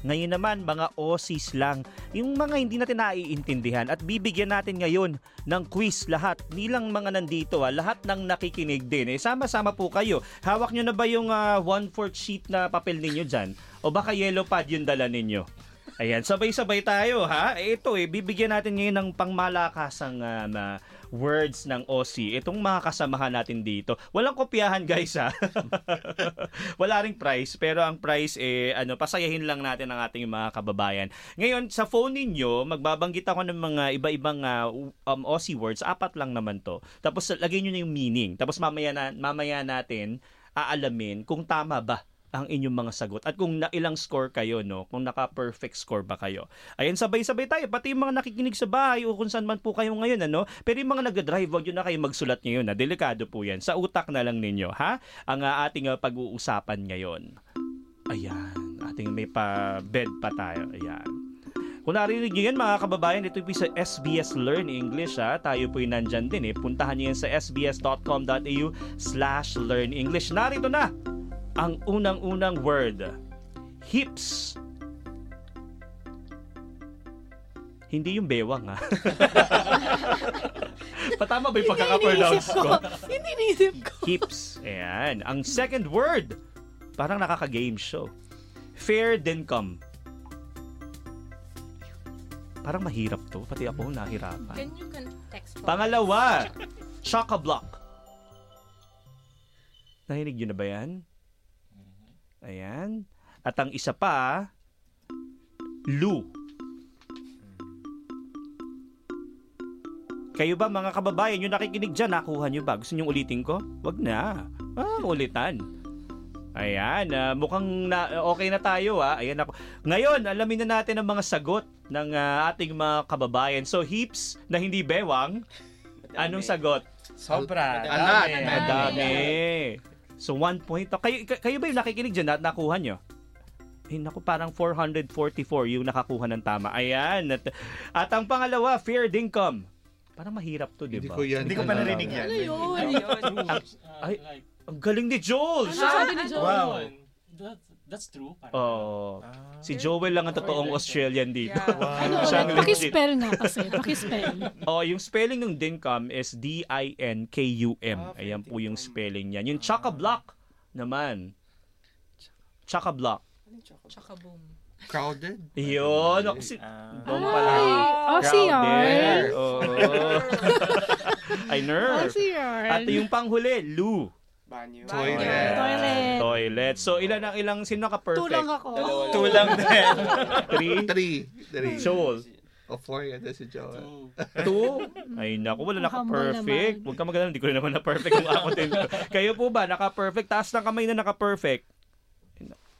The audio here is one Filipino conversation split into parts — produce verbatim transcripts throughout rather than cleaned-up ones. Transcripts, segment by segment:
Ngayon naman, mga Aussies lang. Yung mga hindi natin naiintindihan, at bibigyan natin ngayon ng quiz lahat. Nilang mga nandito, ah, lahat ng nakikinig din. Eh, sama-sama po kayo. Hawak nyo na ba yung uh, one-fourth sheet na papel ninyo dyan? O baka yellow pad yung dala ninyo? Ayan, sabay-sabay tayo, ha? Ito eh, bibigyan natin ngayon ng pangmalakasang uh, na words ng Aussie. Itong mga kasamahan natin dito. Walang kopyahan, guys, ha? Wala ring price, pero ang price eh, ano, pasayahin lang natin ang ating mga kababayan. Ngayon, sa phone ninyo, magbabanggit ako ng mga iba-ibang uh, um, Aussie words. Apat lang naman to. Tapos, lagay nyo na yung meaning. Tapos, mamaya, na, mamaya natin aalamin kung tama ba ang inyong mga sagot. At kung na ilang score kayo, no? Kung naka-perfect score ba kayo. Ayan, sabay-sabay tayo. Pati yung mga nakikinig sa bahay o kung saan man po kayo ngayon, ano? Pero yung mga nagdadrive, wag yun na kayo magsulat ngayon, na delikado po yan. Sa utak na lang ninyo, ha? Ang uh, ating uh, pag-uusapan ngayon. Ayan. Ating may pa-bed pa tayo. Ayan. Kung narinig nyo yan, mga kababayan, ito po sa S B S Learn English, ha? Tayo po yung nandyan din, eh. Puntahan nyo yan sa sbs.com.au slash learn English. Narito na ang unang-unang word, hips. Hindi yung bewang, ha? Patama ba yung pagkakapronounce ko? Hindi naisip ko. Hips. Ayan. Ang second word, parang nakaka-game show. Fair dinkum. Parang mahirap to. Pati ako nahirapan. Can you context for Pangalawa, chock-a-block. Nahinig yun na ba yan? Ayan. At ang isa pa, Lu. Kayo ba, mga kababayan, yung nakikinig dyan, nakuha nyo ba? Gusto nyo ulitin ko? Wag na. Ah, ulitan. Ayan. Uh, mukhang na, okay na tayo, ha? Ayan ako. Ngayon, alamin na natin ang mga sagot ng uh, ating mga kababayan. So, hips na hindi bewang. Anong sagot? Sobra. Madami. Madami. So, one point. Kayo, kayo ba yung nakikinig dyan at nakuha nyo? Eh, naku, parang four hundred forty-four yung nakakuha ng tama. Ayan. At, at ang pangalawa, fair dinkum. Parang mahirap to, di ba? Hindi ko pa narinig yan. Ano yun? Ay, ang galing ni Joel! Ano sabi ni Joel? Wow. That's true. Oh, ah, si Joel lang ang totoong Australian dito. Yeah. Wow. Ano, pakispell nga kasi. Pakispell. Oh, yung spelling ng dinkum is D I N K U M. Ah, ayan po yung spelling niyan. Yung ah. chock-a-block naman. Chock-a-block. Chock-a-boom. Crowded? Yun. Ako si... Doon pala. Crowded. Oh. I know. At yung panghuli, Lou. Banyo. Toilet. Toilet. Toilet. So, ilan ang ilang sino ka-perfect? Tulang ako. Tulang din. Three? Three. Three. Joel. O four, yan na si Joel. Two? Ay, naku, wala naka-perfect. Huwag ka maganda, hindi ko naman na-perfect kung ako din. Kayo po ba, naka-perfect? Taas ng kamay na naka-perfect.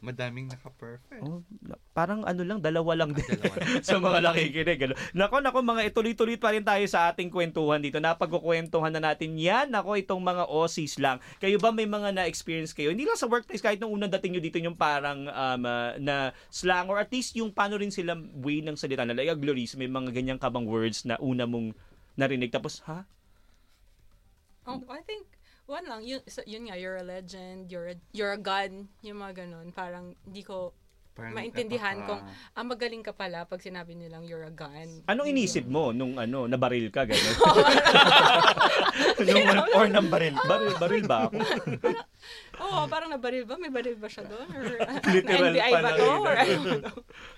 Madaming naka-perfect. Oh, parang ano lang, dalawa lang din sa mga nakikinig. Nako, nako, mga ituloy-tuloy pa rin tayo sa ating kwentuhan dito. Napagkukwentuhan na natin yan. Nako, itong mga Aussies lang. Kayo ba may mga na-experience kayo? Hindi lang sa workplace, kahit nung unang dating nyo dito yung parang um, uh, na slang or at least yung paano rin sila way ng salita na like a glories, may mga ganyang kabang words na una mong narinig. Tapos, ha? Oh, I think one lang, yun, so, yun nga, you're a legend, you're a, you're a god, yung mga ganun. Parang di ko parang maintindihan napaka... kung ah, magaling ka pala pag sinabi nilang you're a god. Anong inisip mo nung ano, nabaril ka, gano'n? nung, or nang baril? Baril, baril ba ako? Oo, oh, parang nabaril ba? May baril ba siya doon? Or na-N B I ba to?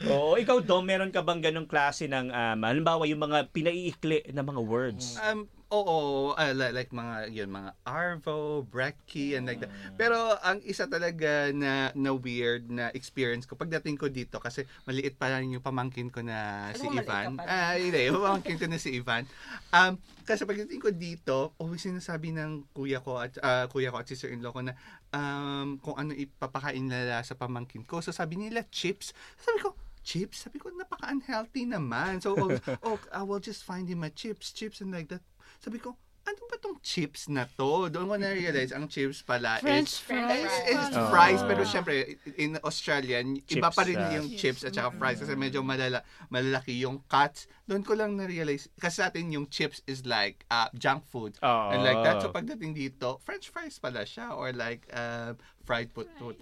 Oo, ikaw Dom, meron ka bang ganong klase ng, um, halimbawa yung mga pinaiikli na mga words? Um, Oo, uh, like, like mga yun, mga Arvo, Brecky, and like that. Pero ang isa talaga na, na weird na experience ko, pagdating ko dito, kasi maliit pa lang yung pamangkin ko na ano si Ivan. Ah, hindi, yung pamangkin ko na si Ivan. Um, kasi pagdating ko dito, always sinasabi ng kuya ko at uh, kuya ko at sister-in-law ko na um, kung ano ipapakain nila sa pamangkin ko. So sabi nila, chips. Sabi ko, chips? Sabi ko, napaka-unhealthy naman. So, oh, oh, I will just find him a chips, chips, and like that. Sabi ko, ano ba tong chips na to? Doon ko na-realize, ang chips pala French is fries. Is, is fries, oh. Pero syempre, in Australian, chips, iba pa rin yung uh, chips at saka fries kasi medyo malala, malalaki yung cuts. Doon ko lang na-realize, kasi sa atin yung chips is like uh, junk food. Oh. And like that, so pagdating dito, French fries pala siya or like uh, fried potato.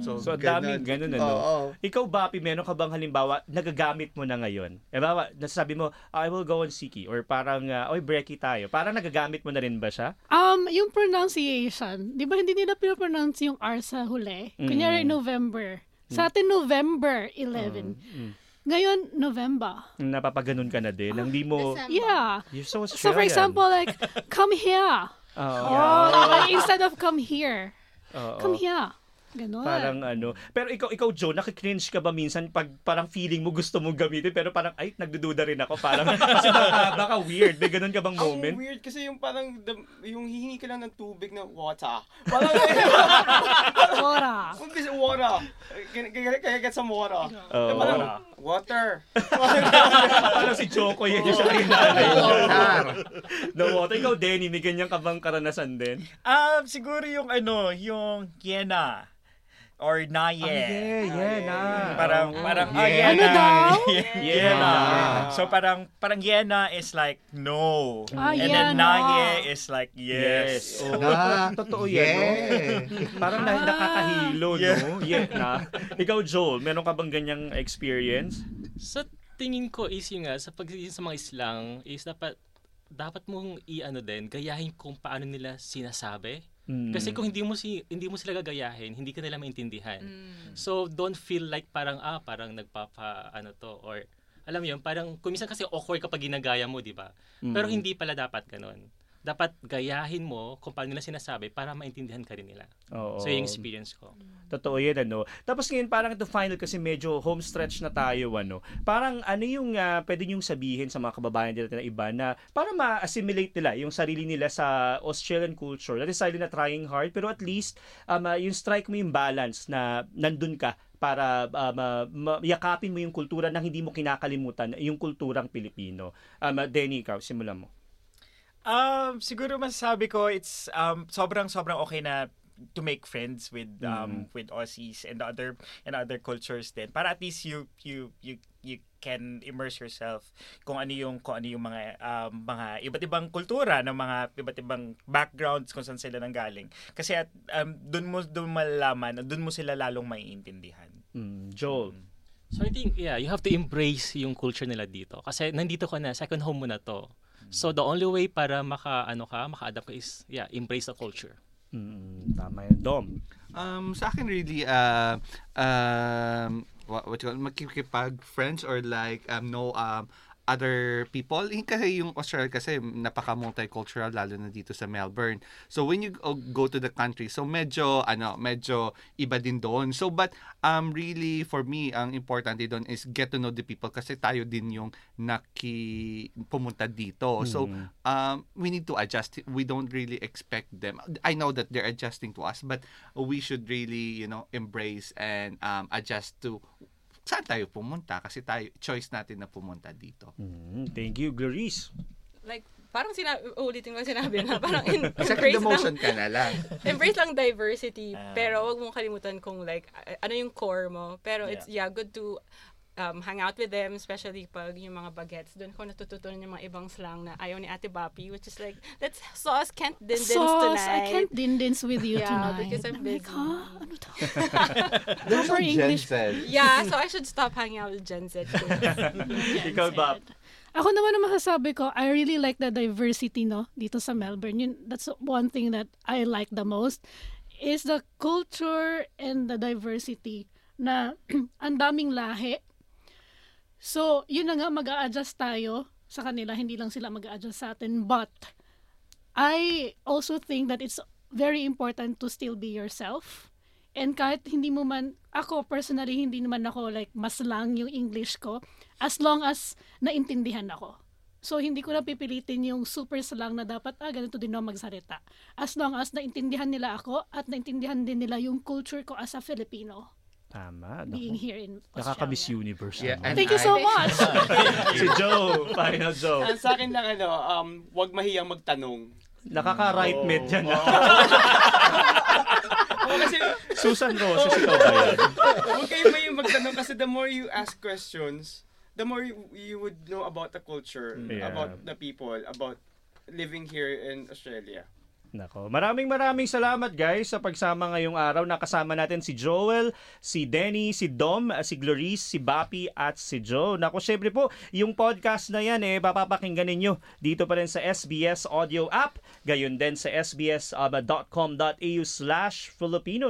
So, so daming ganun, ano. Oh, oh. Ikaw, Bapi, meron ka bang halimbawa, nagagamit mo na ngayon? Halimbawa, nasabi mo, I will go on Siki, or parang, uh, oy, brekkie tayo. Parang nagagamit mo na rin ba siya? Um, yung pronunciation, di ba hindi nila pinopronounce yung R sa huli? Mm. Kunyari, November. Sa atin, November eleven. Mm. Ngayon, November. Napapaganon ka na din. Ah, hindi mo... December. Yeah. You're so Australian. So, for example, like, come here. Oh. Oh. Oh. Instead of come here. Oo. Come here. Ganon. Parang ano. Pero ikaw, ikaw Joe, nakikringe ka ba minsan pag parang feeling mo gusto mong gamitin pero parang ay, nagdududa rin ako. Parang kasi baka, baka weird. May ganon ka bang moment? Ang weird kasi yung parang yung hihingi ka lang ng tubig na water. Parang water. Kasi water. Kaya get some water. Uh, water. Water. Parang si Choco yun yung siya rin nanay. No water. Ikaw, Denny, may ganyan ka bang karanasan din? Um, siguro yung ano, yung Kiena. Or na ye. Oh, yeah, yeah, na. Parang, parang, oh, yeah, ano daw? Yeah, na. So, parang, parang yeah na is like, no. Ah, and yeah, then na ye is like, yes. yes. Oh. Na, totoo yan, yeah. No? Parang ah. nakakahilo, yeah. No? Yeah, na. Ikaw, Joel, meron ka bang ganyang experience? Sa tingin ko is yung nga, sa pagdating sa mga islang, is dapat, dapat mong i-ano din, gayahin kung paano nila sinasabi. Kasi kung hindi mo si hindi mo sila gagayahin, hindi ka nila maintindihan. Mm. So don't feel like parang ah parang nagpapa ano to or alam mo yun, parang kuminsan kasi awkward kapag ginagaya mo, di ba? Mm. Pero hindi pala dapat ganoon. Dapat gayahin mo kung paano nila sinasabi para maintindihan ka rin nila. Oo. So yung experience ko. Totoo yun, ano. Tapos ngayon parang the final kasi medyo home stretch na tayo, ano. Parang ano yung uh, pwede niyong sabihin sa mga kababayan natin na iba na para ma-assimilate nila yung sarili nila sa Australian culture. That is silent na trying hard pero at least um, uh, yung strike mo yung balance na nandun ka para um, yakapin mo yung kultura nang hindi mo kinakalimutan yung kulturang Pilipino. Um, Denny, ikaw, simulan mo. Um, siguro masasabi ko it's um sobrang sobrang okay na to make friends with um mm. with Aussies and other and other cultures din. Para at least you you you you can immerse yourself kung ano yung kung ano yung mga um, mga iba't ibang kultura ng mga iba't ibang backgrounds kung saan sila nanggaling. Kasi at um doon mo doon malalaman, doon mo sila lalong maiintindihan. Mm. Joel. So I think yeah, you have to embrace yung culture nila dito. Kasi nandito ka na, second home mo na to. So the only way para maka ano ka, maka-adapt ka is yeah, embrace the culture. Mm, tama 'yan, Dom. Um sa akin really uh um uh, what you call makikipag friends or like um no um other people. Kasi yung Australia kasi napaka-multicultural lalo na dito sa Melbourne. So when you go to the country, so medyo ano, medyo iba din doon. So but um really for me ang importante doon is get to know the people kasi tayo din yung naki pumunta dito. So um we need to adjust. We don't really expect them. I know that they're adjusting to us, but we should really, you know, embrace and um adjust to saan tayo pumunta kasi tayo choice natin na pumunta dito. Mm, thank you, Clarice. Like parang sinabi ulitin ko sinabi na parang in, embrace the motion lang, ka na lang. Embrace lang diversity um, pero wag mong kalimutan kung like ano yung core mo pero yeah. It's yeah good to um hang out with them especially pag yung mga bagets doon ko natututunan yung mga ibang slang na ayaw ni Ate Bapi which is like that's sauce can't din-dins tonight. Sauce I can't din-dins with you yeah, tonight because I'm busy. Like, ano to? Those are English. Yeah, so I should stop hanging out with Gen Z. Ikaw, Bab. Ako naman ang masasabi ko, I really like the diversity no dito sa Melbourne. Yun, that's one thing that I like the most is the culture and the diversity na ang daming lahi. So, yun na nga, mag-a-adjust tayo sa kanila. Hindi lang sila mag-a-adjust sa atin. But, I also think that it's very important to still be yourself. And kahit hindi mo man, ako personally, hindi naman ako like maslang yung English ko. As long as naintindihan ako. So, hindi ko na pipilitin yung super slang na dapat, ah, ganito din ako magsalita. As long as naintindihan nila ako at naintindihan din nila yung culture ko as a Filipino. Tama. Being here in Australia. Nakaka-Miss Universe. Yeah, ano. Thank you so much! Si Joe, final Joe. Ang sa akin lang, ano, um, wag mahiyang magtanong. Nakaka-right med yan. Susan Rose, ikaw ba yan? Huwag kayong mahiyang magtanong kasi the more you ask questions, the more you, you would know about the culture, yeah. About the people, about living here in Australia. Nako, maraming maraming salamat guys sa pagsama ngayong araw. Nakasama natin si Joel, si Denny, si Dom, si Glorice, si Bapi at si Joe. Nako, syempre po, yung podcast na yan eh, papapakinggan ninyo dito pa rin sa S B S Audio App, gayon din sa S B S dot com dot A U slash Filipino.